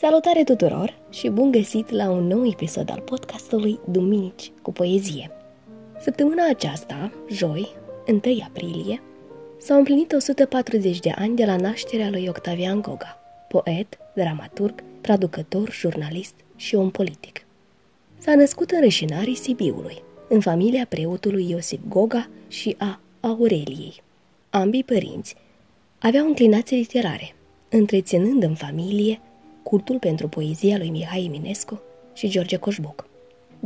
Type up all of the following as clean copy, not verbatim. Salutare tuturor și bun găsit la un nou episod al podcastului Duminici cu Poezie. Săptămâna aceasta, joi, 1 aprilie, s-au împlinit 140 de ani de la nașterea lui Octavian Goga, poet, dramaturg, traducător, jurnalist și om politic. S-a născut în Rășinarii Sibiului, în familia preotului Iosif Goga și a Aureliei. Ambii părinți aveau înclinații literare, întreținând în familie cultul pentru poezia lui Mihai Eminescu și George Coșbuc.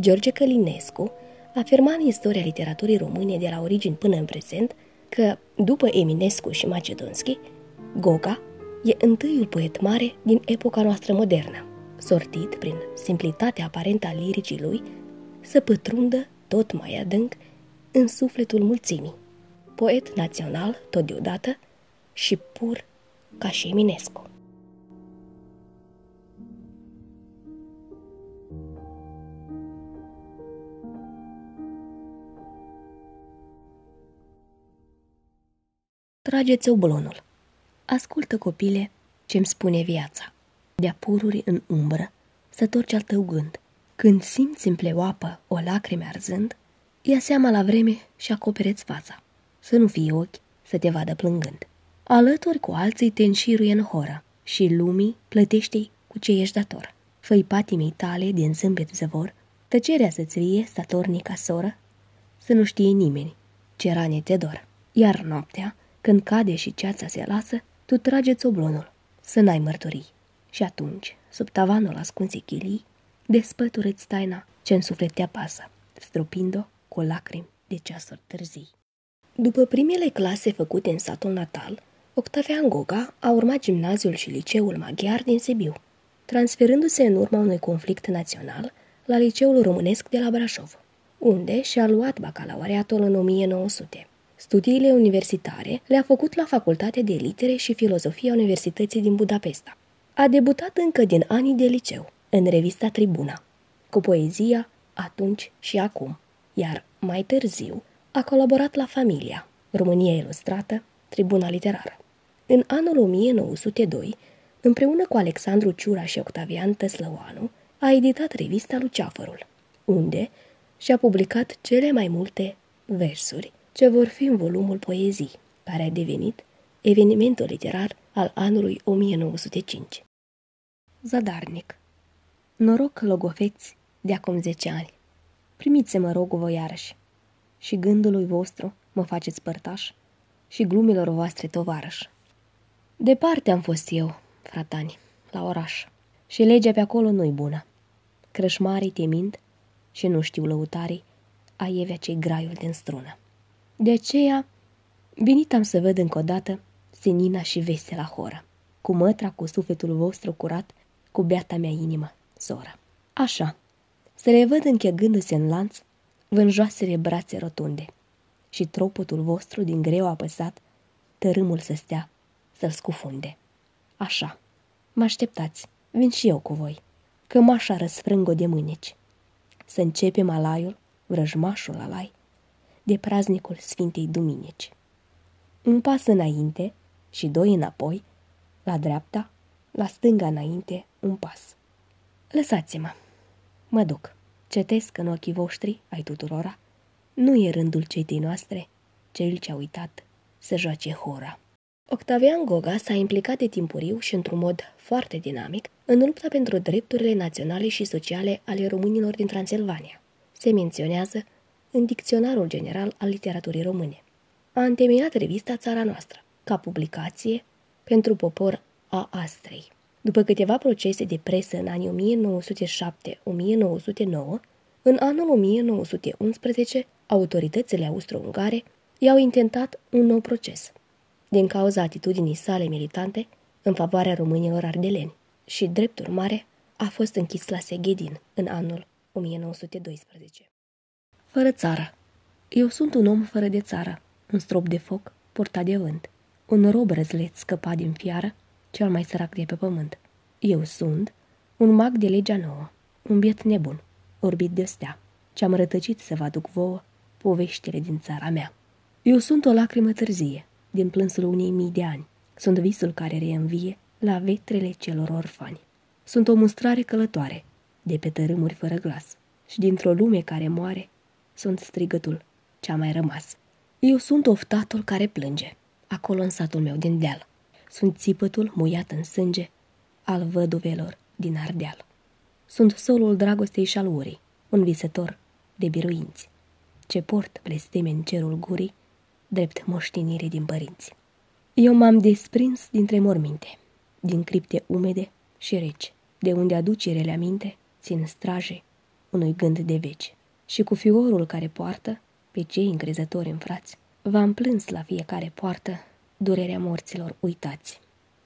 George Călinescu afirma în Istoria literaturii române de la origini până în prezent că, după Eminescu și Macedonski, Goga e întâiul poet mare din epoca noastră modernă, sortit prin simplitatea aparentă a liricii lui să pătrundă tot mai adânc în sufletul mulțimii. Poet național, tot deodată, și pur ca și Eminescu. Trageți oblonul. Ascultă, copile, ce-mi spune viața. De-a pururi în umbră să torci al tău gând. Când simți în pleoapă o lacrime arzând, ia seama la vreme și acopere-ți fața. Să nu fii ochi să te vadă plângând. Alături cu alții te înșiruie în horă și lumii plătește-i cu ce ești dator. Fă-i patimei tale din zâmbet zăvor, tăcerea să-ți vie statornica soră, să nu știe nimeni ce rane te dor. Iar noaptea, când cade și ceața se lasă, tu trageți oblonul, să n-ai mărturii. Și atunci, sub tavanul ascunsei chilii, despătură-ți taina ce în suflet te apasă, stropind-o cu lacrimi de ceasuri târzii. După primele clase făcute în satul natal, Octavian Goga a urmat gimnaziul și liceul maghiar din Sibiu, transferându-se în urma unui conflict național la liceul românesc de la Brașov, unde și-a luat bacalaureatul în 1900. Studiile universitare le-a făcut la Facultatea de Litere și Filozofie a Universității din Budapesta. A debutat încă din anii de liceu, în revista Tribuna, cu poezia Atunci și Acum, iar mai târziu a colaborat la Familia, România Ilustrată, Tribuna Literară. În anul 1902, împreună cu Alexandru Ciura și Octavian Tăslăuanu, a editat revista Luceafărul, unde și-a publicat cele mai multe versuri ce vor fi în volumul Poezii, care a devenit evenimentul literar al anului 1905. Zadarnic. Noroc logofeți de acum 10 ani. Primiți-mă rogul voi iarăși, și gândului vostru mă faceți părtaș și glumilor voastre tovarăș. Departe am fost eu, fratani, la oraș, și legea pe acolo nu-i bună. Crășmarii te mint și nu știu lăutarii aievea ce-i graiul din strună. De aceea, venit am să văd încă o dată senina și vesela horă, cu mătra cu sufletul vostru curat, cu beata mea inimă, soră. Așa, să le văd închegându-se în lanț vânjoasele brațe rotunde și tropotul vostru din greu apăsat, tărâmul să stea, să-l scufunde. Așa, mă așteptați, vin și eu cu voi, cămașa răsfrâng-o de mâneci, să începem alaiul, vrăjmașul alai, de praznicul Sfintei Duminici. Un pas înainte și doi înapoi, la dreapta, la stânga înainte, un pas. Lăsați-mă, mă duc, cetesc în ochii voștri, ai tuturora, nu e rândul cetei noastre, cel ce-a uitat să joace hora. Octavian Goga s-a implicat de timpuriu și într-un mod foarte dinamic în lupta pentru drepturile naționale și sociale ale românilor din Transilvania. Se menționează în Dicționarul General al Literaturii Române. A întemeiat revista Țara Noastră, ca publicație pentru popor a Astrei. După câteva procese de presă în anii 1907-1909, în anul 1911, autoritățile austro-ungare i-au intentat un nou proces, din cauza atitudinii sale militante în favoarea românilor ardeleni și, drept urmare, a fost închis la Segedin în anul 1912. Fără țară. Eu sunt un om fără de țară, un strop de foc purtat de vânt, un rob răzleț scăpat din fiară, cel mai sărac de pe pământ. Eu sunt un mag de legea nouă, un biet nebun, orbit de stea, ce-am rătăcit să vă aduc vouă poveștile din țara mea. Eu sunt o lacrimă târzie, din plânsul unei mii de ani. Sunt visul care reînvie la vetrele celor orfani. Sunt o mustrare călătoare, de pe tărâmuri fără glas, și dintr-o lume care moare, sunt strigătul ce-a mai rămas. Eu sunt oftatul care plânge, acolo în satul meu din deal. Sunt țipătul muiat în sânge al văduvelor din Ardeal. Sunt solul dragostei și al urii, un visător de biruinți, ce port blesteme în cerul gurii, drept moștenire din părinți. Eu m-am desprins dintre morminte, din cripte umede și reci, de unde aducirele aminte țin straje unui gând de veci. Și cu fiorul care poartă pe cei încrezători în frați, v-am plâns la fiecare poartă durerea morților uitați.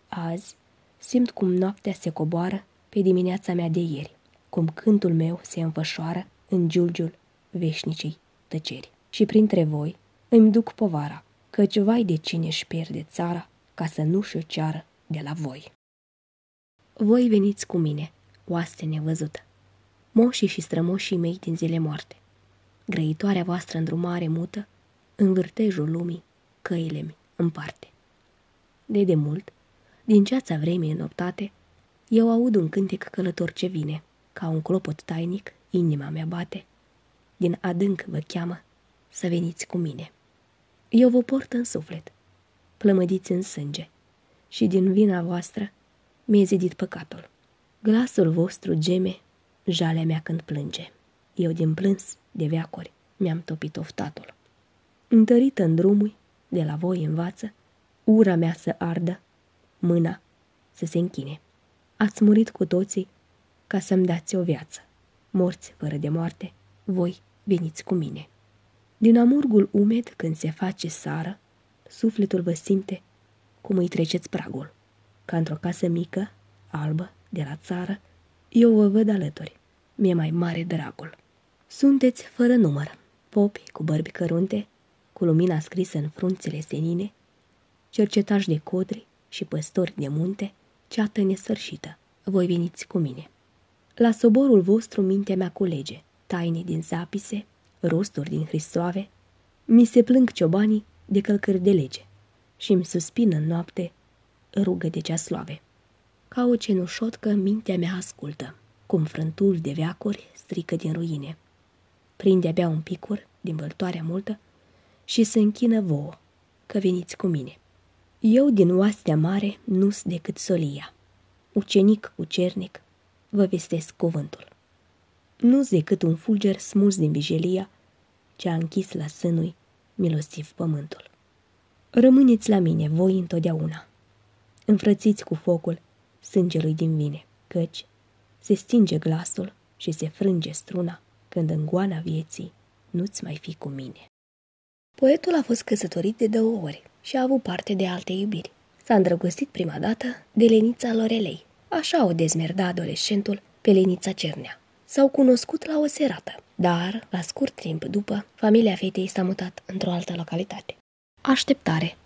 Azi simt cum noaptea se coboară pe dimineața mea de ieri, cum cântul meu se înfășoară în giulgiul veșnicei tăceri. Și printre voi îmi duc povara, căci vai de cine își pierde țara ca să nu și-o ceară de la voi. Voi veniți cu mine, oaste nevăzută, moșii și strămoșii mei din zile moarte, grăitoarea voastră îndrumare mută, în vârtejul lumii căile-mi împarte. De demult, din ceața vremii înoptate, eu aud un cântec călător ce vine, ca un clopot tainic, inima mea bate, din adânc vă cheamă să veniți cu mine. Eu vă port în suflet, plămădiți în sânge, și din vina voastră mi-e zidit păcatul. Glasul vostru geme, jalea mea când plânge. Eu din plâns de veacuri mi-am topit oftatul. Întărită în drumuri, de la voi învață, ura mea să ardă, mâna să se închine. Ați murit cu toții ca să-mi dați o viață. Morți fără de moarte, voi veniți cu mine. Din amurgul umed, când se face sară, sufletul vă simte cum îi treceți pragul. Ca într-o casă mică, albă, de la țară, eu vă văd alături. Mi-e mai mare dragul. Sunteți fără număr, popi cu bărbi cărunte, cu lumina scrisă în frunțele senine, cercetași de codri și păstori de munte, ceată nesfârșită, voi veniți cu mine. La soborul vostru mintea mea culege taine din zapise, rosturi din hristoave, mi se plâng ciobanii de călcări de lege și îmi suspină în noapte rugă de ceasloave. Ca o cenușotcă mintea mea ascultă, cum frânturi de veacuri strică din ruine. Prinde abia un picur din vâltoarea multă și se închină vouă, că veniți cu mine. Eu din oastea mare nu-s decât solia, ucenic cu cernic, vă vestesc cuvântul. Nu-s decât un fulger smuls din vijelia, ce a închis la sânui milostiv pământul. Rămâneți la mine voi întotdeauna, înfrățiți cu focul sângelui din vine, căci se stinge glasul și se frânge struna, când în goana vieții nu-ți mai fi cu mine. Poetul a fost căsătorit de 2 ori și a avut parte de alte iubiri. S-a îndrăgostit prima dată de Lenița Lorelei, așa o dezmerda adolescentul pe Lenița Cernea. S-au cunoscut la o serată, dar, la scurt timp după, familia fetei s-a mutat într-o altă localitate. Așteptare.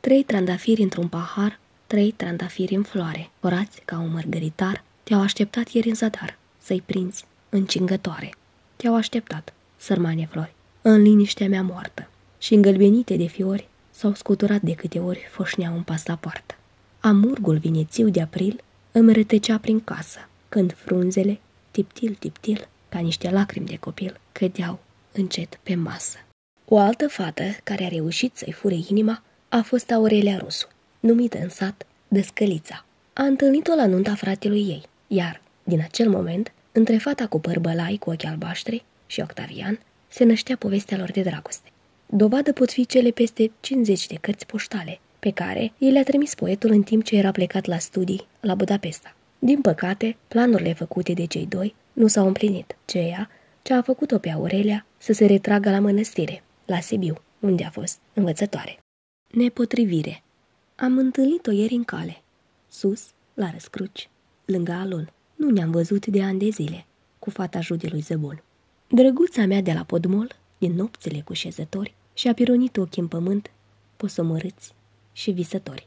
3 trandafiri într-un pahar, 3 trandafiri în floare, corați ca un mărgăritar, te-au așteptat ieri în zadar, să-i prinzi încingătoare. Te-au așteptat, sărmane flori, în liniștea mea moartă, și îngălbenite de fiori, s-au scuturat de câte ori foșneau un pas la poartă. Amurgul vinețiu de april îmi rătăcea prin casă, când frunzele, tiptil, tiptil, ca niște lacrimi de copil, cădeau încet pe masă. O altă fată care a reușit să-i fure inima a fost Aurelia Rusu, numită în sat Dăscălița. A întâlnit-o la nunta fratelui ei, iar, din acel moment, între fata cu păr bălai cu ochi albaștri și Octavian, se năștea povestea lor de dragoste. Dovadă pot fi cele peste 50 de cărți poștale, pe care i le-a trimis poetul în timp ce era plecat la studii la Budapesta. Din păcate, planurile făcute de cei doi nu s-au împlinit, ceea ce a făcut-o pe Aurelia să se retragă la mănăstire, la Sibiu, unde a fost învățătoare. Nepotrivire. Am întâlnit-o ieri în cale, sus, la Răscruci, lângă Alun. Nu ne-am văzut de ani de zile, cu fata judelui Zăbun. Drăguța mea de la Podmol, din nopțile cu șezători, și-a pironit ochii în pământ, posomărâți și visători.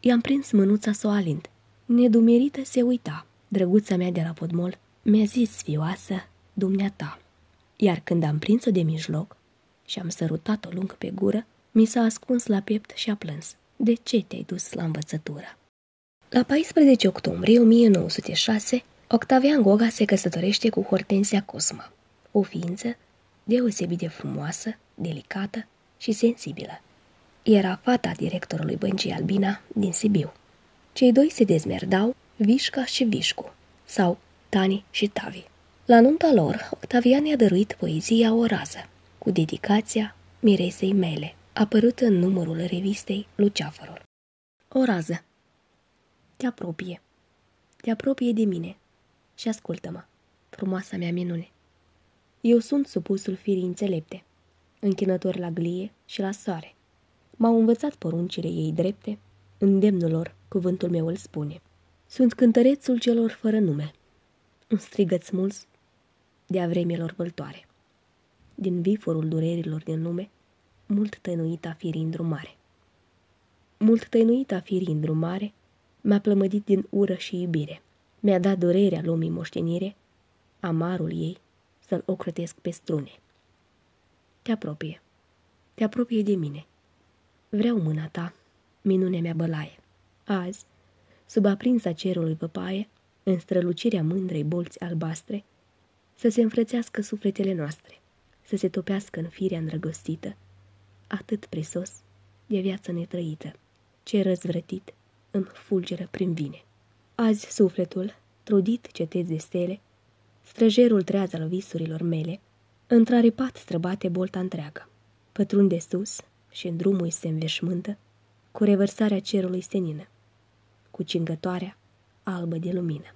I-am prins mânuța s-o alind. Nedumerită se uita. Drăguța mea de la Podmol mi-a zis fioasă, dumneata. Iar când am prins-o de mijloc și am sărutat-o lung pe gură, mi s-a ascuns la piept și a plâns. De ce te-ai dus la învățătură? La 14 octombrie 1906, Octavian Goga se căsătorește cu Hortensia Cosma, o ființă deosebit de frumoasă, delicată și sensibilă. Era fata directorului Băncii Albina din Sibiu. Cei doi se dezmerdau Vișca și Vișcu, sau Tani și Tavi. La nunta lor, Octavian i-a dăruit poezia O rază, cu dedicația Miresei mele, apărută în numărul revistei Luceafărul. O rază. Te apropie. Te apropie de mine și ascultă-mă, frumoasa mea minune. Eu sunt supusul firii înțelepte, închinător la glie și la soare. M-au învățat poruncile ei drepte, îndemnul lor cuvântul meu îl spune. Sunt cântărețul celor fără nume, un strigăț mulț de-a vremilor vâltoare. Din viforul durerilor din lume, mult tăinuita firii îndrumare. Mult tăinuita firii îndrumare m-a plămădit din ură și iubire. Mi-a dat durerea lumii moștenire, amarul ei să-l ocrotesc pe strune. Te apropie, te apropie de mine. Vreau mâna ta, minunea mea bălaie. Azi, sub aprinsa cerului păpaie, în strălucirea mândrei bolți albastre, să se înfrățească sufletele noastre, să se topească în firea îndrăgostită, atât presos de viață netrăită, ce răzvrătit îmi fulgeră prin vine. Azi sufletul, trudit cetez de stele, străjerul treaz al visurilor mele, într-aripat străbate bolta întreagă, pătrunde sus și în drumul se înveșmântă, cu revărsarea cerului senină, cu cingătoarea albă de lumină,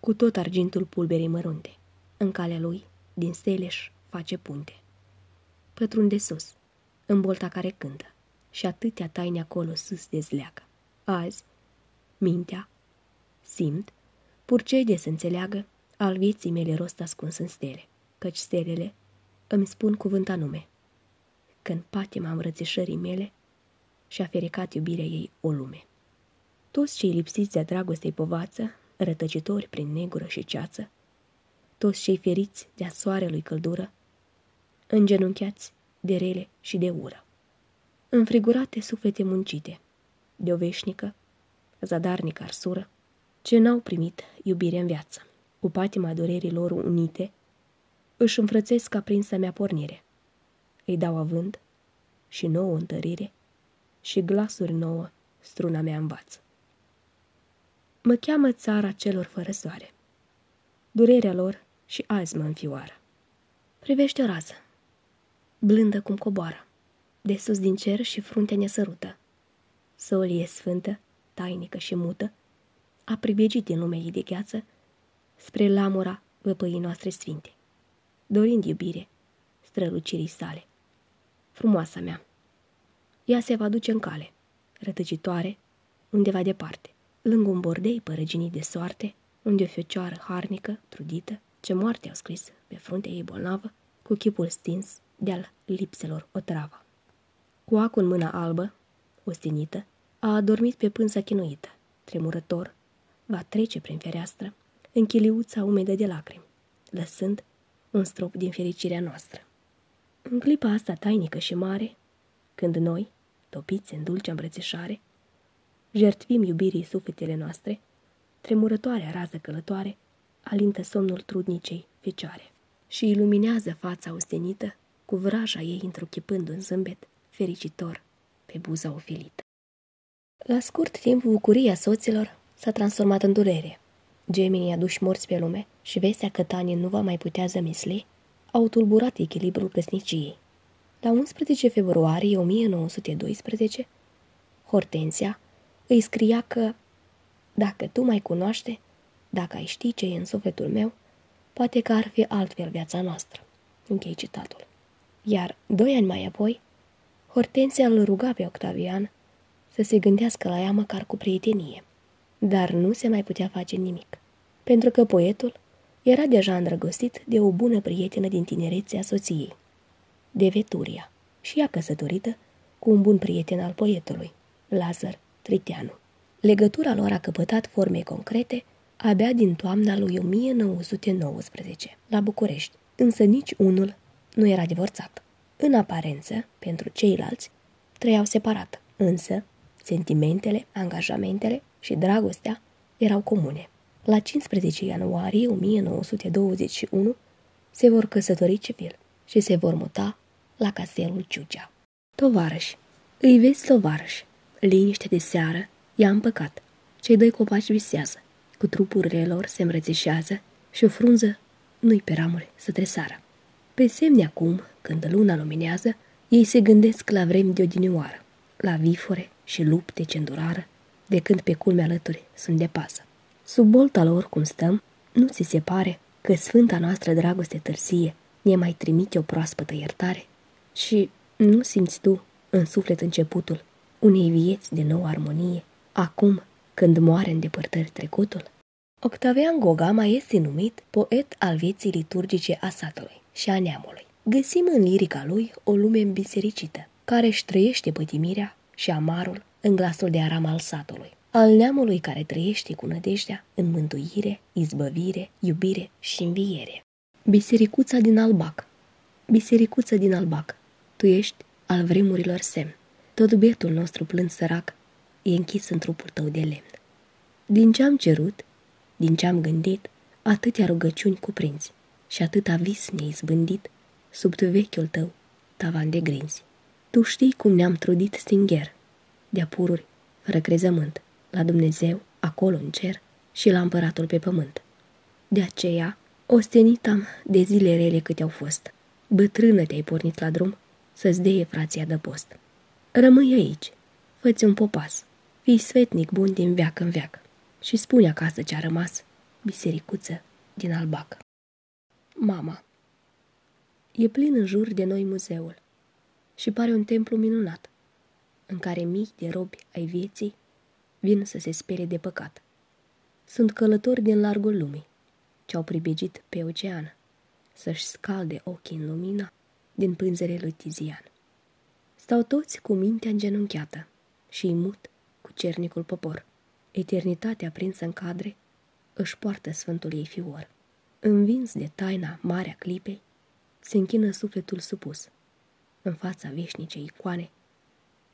cu tot argintul pulberii mărunte, în calea lui, din steleș face punte. Pătrunde sus, în bolta care cântă, și atâtea taine acolo sus dezleagă. Azi, mintea, simt, purcei de să înțeleagă al vieții mele rost ascuns în stele, căci stelele îmi spun cuvânt anume, când patima îmbrățișării mele și-a ferecat iubirea ei o lume. Toți cei lipsiți de dragostei povață, rătăcitori prin negură și ceață, toți cei feriți de-a soarelui căldură, îngenunchiați de rele și de ură. Înfrigurate suflete muncite, de o veșnică, zadarnică arsură, ce n-au primit iubire în viață, cu patima durerii lor unite, își înfrățesc aprinsa mea pornire, îi dau avânt și nouă întărire și glasuri nouă struna mea învață. Mă cheamă țara celor fără soare. Durerea lor și azi mă înfioară. Privește o rază, blândă cum coboară, de sus din cer și fruntea nesărută. Solie sfântă, tainică și mută, a privegit din lumea ei de gheață spre lamura văpăii noastre sfinte, dorind iubire strălucirii sale. Frumoasa mea, ea se va duce în cale, rătăcitoare, undeva departe, lângă un bordei părăginit de soarte, unde o fecioară harnică, trudită, ce moarte au scris pe fruntea ei bolnavă, cu chipul stins de-al lipselor otrava. Cu acul în mâna albă, ostenită, a adormit pe pânza chinuită, tremurător, va trece prin fereastră, în chiliuța umedă de lacrimi, lăsând un strop din fericirea noastră. În clipa asta tainică și mare, când noi, topiți în dulcea îmbrățișare, jertvim iubirii sufletele noastre, tremurătoarea rază călătoare alintă somnul trudnicei fecioare și iluminează fața ostenită cu vraja ei întruchipând un zâmbet fericitor pe buza ofilită. La scurt timp, bucuria soților s-a transformat în durere. Gemenii aduși morți pe lume și vestea că Tanie nu va mai putea zămisli au tulburat echilibrul căsniciei. La 11 februarie 1912, Hortensia îi scria că dacă tu mai cunoaște, dacă ai ști ce e în sufletul meu, poate că ar fi altfel viața noastră. Închei citatul. Iar 2 ani mai apoi, Hortensia îl ruga pe Octavian să se gândească la ea măcar cu prietenie, dar nu se mai putea face nimic, pentru că poetul era deja îndrăgostit de o bună prietenă din tinerețea soției, de Veturia, și ea căsătorită cu un bun prieten al poetului, Lazar Triteanu. Legătura lor a căpătat forme concrete abia din toamna lui 1919, la București, însă nici unul nu era divorțat. În aparență, pentru ceilalți, trăiau separat, însă sentimentele, angajamentele, și dragostea erau comune. La 15 ianuarie 1921 se vor căsători civil și se vor muta la castelul Ciucea. Tovarăși, îi vezi tovarăși, liniște de seară, i-a împăcat. Cei doi copaci visează, cu trupurile lor se îmbrățișează și o frunză nu-i pe ramuri să tresară. Pe semne acum, când luna luminează, ei se gândesc la vremi de odinioară, la vifore și lupte ce îndurară, de când pe culme alături sunt de pasă. Sub bolta lor, cum stăm, nu ți se pare că sfânta noastră dragoste târzie ne mai trimite o proaspătă iertare? Și nu simți tu în suflet începutul unei vieți de nouă armonie, acum când moare în depărtări trecutul? Octavian Goga mai este numit poet al vieții liturgice a satului și a neamului. Găsim în lirica lui o lume îmbisericită, care își trăiește pătimirea și amarul în glasul de aram al satului, al neamului care trăiește cu nădejdea în mântuire, izbăvire, iubire și înviere. Bisericuța din Albac, bisericuță din Albac, tu ești al vremurilor semn. Tot bietul nostru plâns sărac e închis în trupul tău de lemn. Din ce-am cerut, din ce-am gândit, atâtea rugăciuni cuprinzi și atâta vis ne-ai izbândit sub vechiul tău tavan de grinzi. Tu știi cum ne-am trudit stingher, de-a pururi fără crezământ, la Dumnezeu, acolo în cer, și la împăratul pe pământ. De aceea, ostenitam de zile rele câte au fost. Bătrână te-ai pornit la drum să-ți deie frația de post. Rămâi aici, fă-ți un popas, fii sfetnic bun din veac în veac și spune acasă ce-a rămas, bisericuță din Albac. Mama. E plin în jur de noi muzeul și pare un templu minunat, în care mii de robi ai vieții vin să se spere de păcat. Sunt călători din largul lumii, ce-au pribegit pe ocean, să-și scalde ochii în lumina din pânzele lui Tizian. Stau toți cu mintea îngenunchiată și imut cu cernicul popor. Eternitatea prinsă în cadre își poartă sfântul ei fior. Învins de taina marea clipei, se închină sufletul supus în fața veșnicei icoane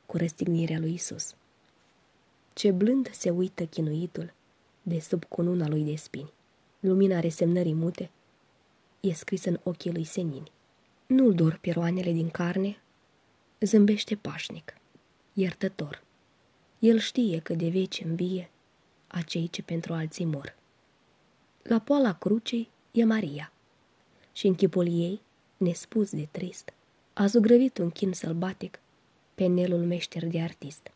cu răstignirea lui Isus. Ce blând se uită chinuitul de sub cununa lui de spini. Lumina resemnării mute e scrisă în ochii lui senini. Nu-l dor piroanele din carne, zâmbește pașnic, iertător. El știe că de veci învie a cei ce pentru alții mor. La poala crucii e Maria și în chipul ei, nespus de trist, a zugrăvit un chin sălbatic pe nelul meșter de artist.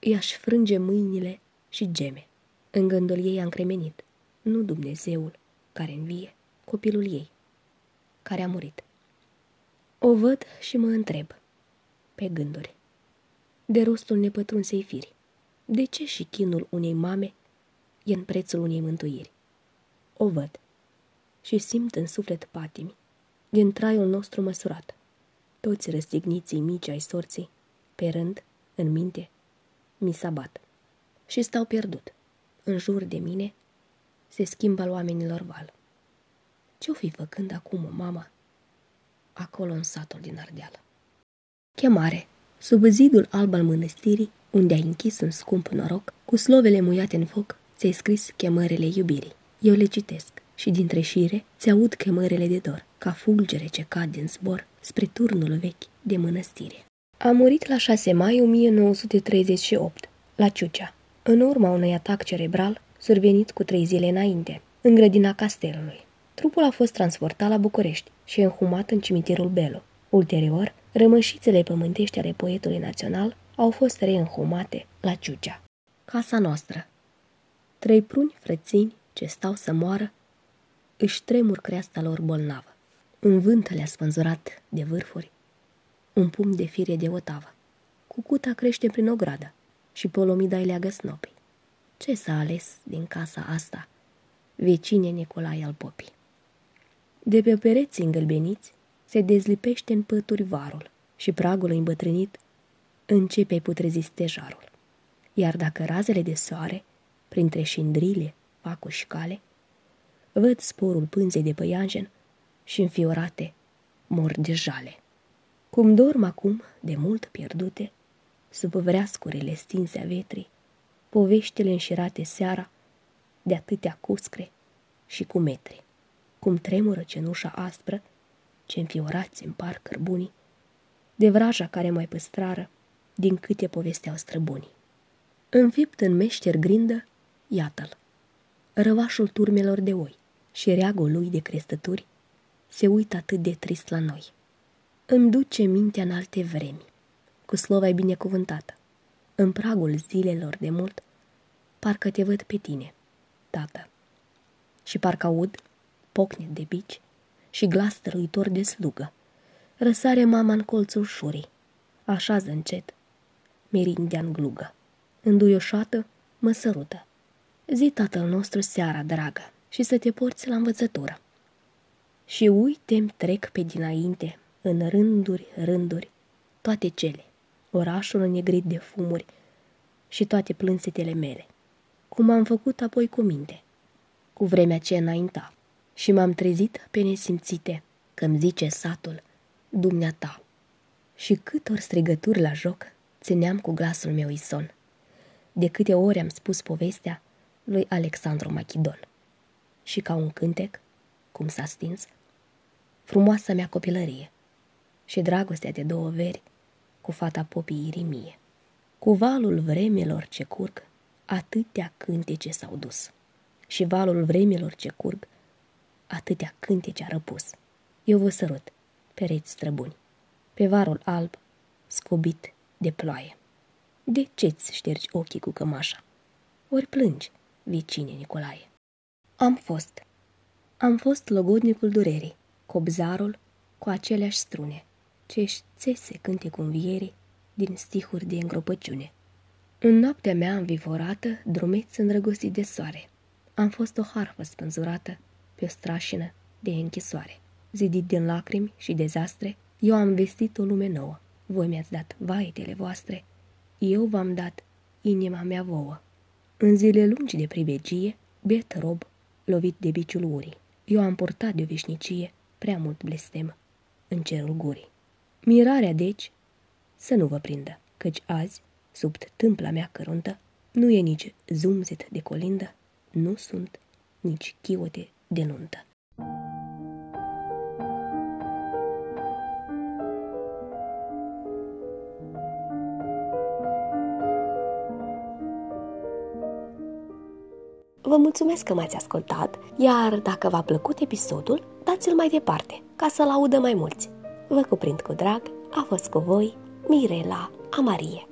I-aș frânge mâinile și geme. În gândul ei a încremenit, nu Dumnezeul care învie, copilul ei, care a murit. O văd și mă întreb, pe gânduri, de rostul nepătrunsei firi, de ce și chinul unei mame e în prețul unei mântuiri? O văd și simt în suflet patimi din traiul nostru măsurat. Toți răstigniții mici ai sorții, pe rând, în minte, mi s-a bat. Și stau pierdut. În jur de mine se schimbă al oamenilor val. Ce-o fi făcând acum mama acolo în satul din Ardeal? Chemare. Sub zidul alb al mănăstirii, unde ai închis un scump noroc, cu slovele muiate în foc, ți-ai scris chemările iubirii. Eu le citesc și dintre șire ți-aud chemările de dor, ca fulgere ce cad din zbor spre turnul vechi de mănăstire. A murit la 6 mai 1938, la Ciucea, în urma unui atac cerebral survenit cu 3 zile înainte, în grădina castelului. Trupul a fost transportat la București și înhumat în cimitirul Belu. Ulterior, rămășițele pământești ale poetului național au fost reînhumate la Ciucea. Casa noastră. 3 pruni frățini ce stau să moară își tremur creasta lor bolnavă. Un vânt le-a spânzurat de vârfuri un pumn de fire de otavă. Cucuta crește prin ogradă și polomida îi leagă snopii. Ce s-a ales din casa asta, vecine Nicolae al Popii? De pe pereții îngălbeniți se dezlipește în pături varul și pragul îmbătrânit începe putrezi stejarul. Iar dacă razele de soare, printre șindrile, facuri și cale, văd sporul pânzei de păianjen și înfiorate mor de jale. Cum dorm acum, de mult pierdute, sub vreascurile stinse a vetrii, poveștile înșirate seara de atâtea cuscre și cu metre, cum tremură cenușa aspră, ce înfiorați împar cărbunii, de vraja care mai păstrară din câte povesteau străbunii. Înfipt în meșter grindă, iată-l, răvașul turmelor de oi și reagul lui de crestături se uită atât de trist la noi. Îmi duce mintea în alte vremi, cu slova-i binecuvântată, în pragul zilelor de mult, parcă te văd pe tine, tată, și parcă aud pocnet de bici și glas tăruitor de slugă. Răsare mama în colțul șurii, așează încet, merindea-n glugă. Înduioșată mă sărută. Zi, tatăl nostru, seara dragă, și să te porți la învățătură. Și uite-mi trec pe dinainte, în rânduri, rânduri, toate cele, orașul înnegrit de fumuri și toate plânsetele mele, cum am făcut apoi cu minte, cu vremea ce înainta, și m-am trezit pe nesimțite, că-mi zice satul, dumneata. Și câtor strigături la joc țineam cu glasul meu ison, de câte ori am spus povestea lui Alexandru Macedon. Și ca un cântec, cum s-a stins, frumoasa mea copilărie și dragostea de două veri cu fata Popii Irimie. Cu valul vremelor ce curg, atâtea cântece s-au dus, și valul vremelor ce curg, atâtea cântece a răpus. Eu vă sărut, pereți străbuni, pe varul alb, scobit de ploaie. De ce-ți ștergi ochii cu cămașa? Ori plângi, vicine Nicolae. Am fost logodnicul durerii, cobzarul cu aceleași strune, ce-și țese cântecul învierii din stihuri de îngropăciune. În noaptea mea învivorată, drumeț îndrăgostit de soare, am fost o harfă spânzurată pe o strașină de închisoare. Zidit din lacrimi și dezastre, eu am vestit o lume nouă. Voi mi-ați dat vaetele voastre, eu v-am dat inima mea vouă. În zile lungi de privegie, biet rob, lovit de biciul urii, eu am purtat de o veșnicie prea mult blestem în cerul gurii. Mirarea, deci, să nu vă prindă, căci azi, sub tâmpla mea căruntă, nu e nici zumzet de colindă, nu sunt nici chiote de nuntă. Vă mulțumesc că m-ați ascultat, iar dacă v-a plăcut episodul, dați-l mai departe, ca să-l audă mai mulți. Vă cuprind cu drag, a fost cu voi Mirela Amarie.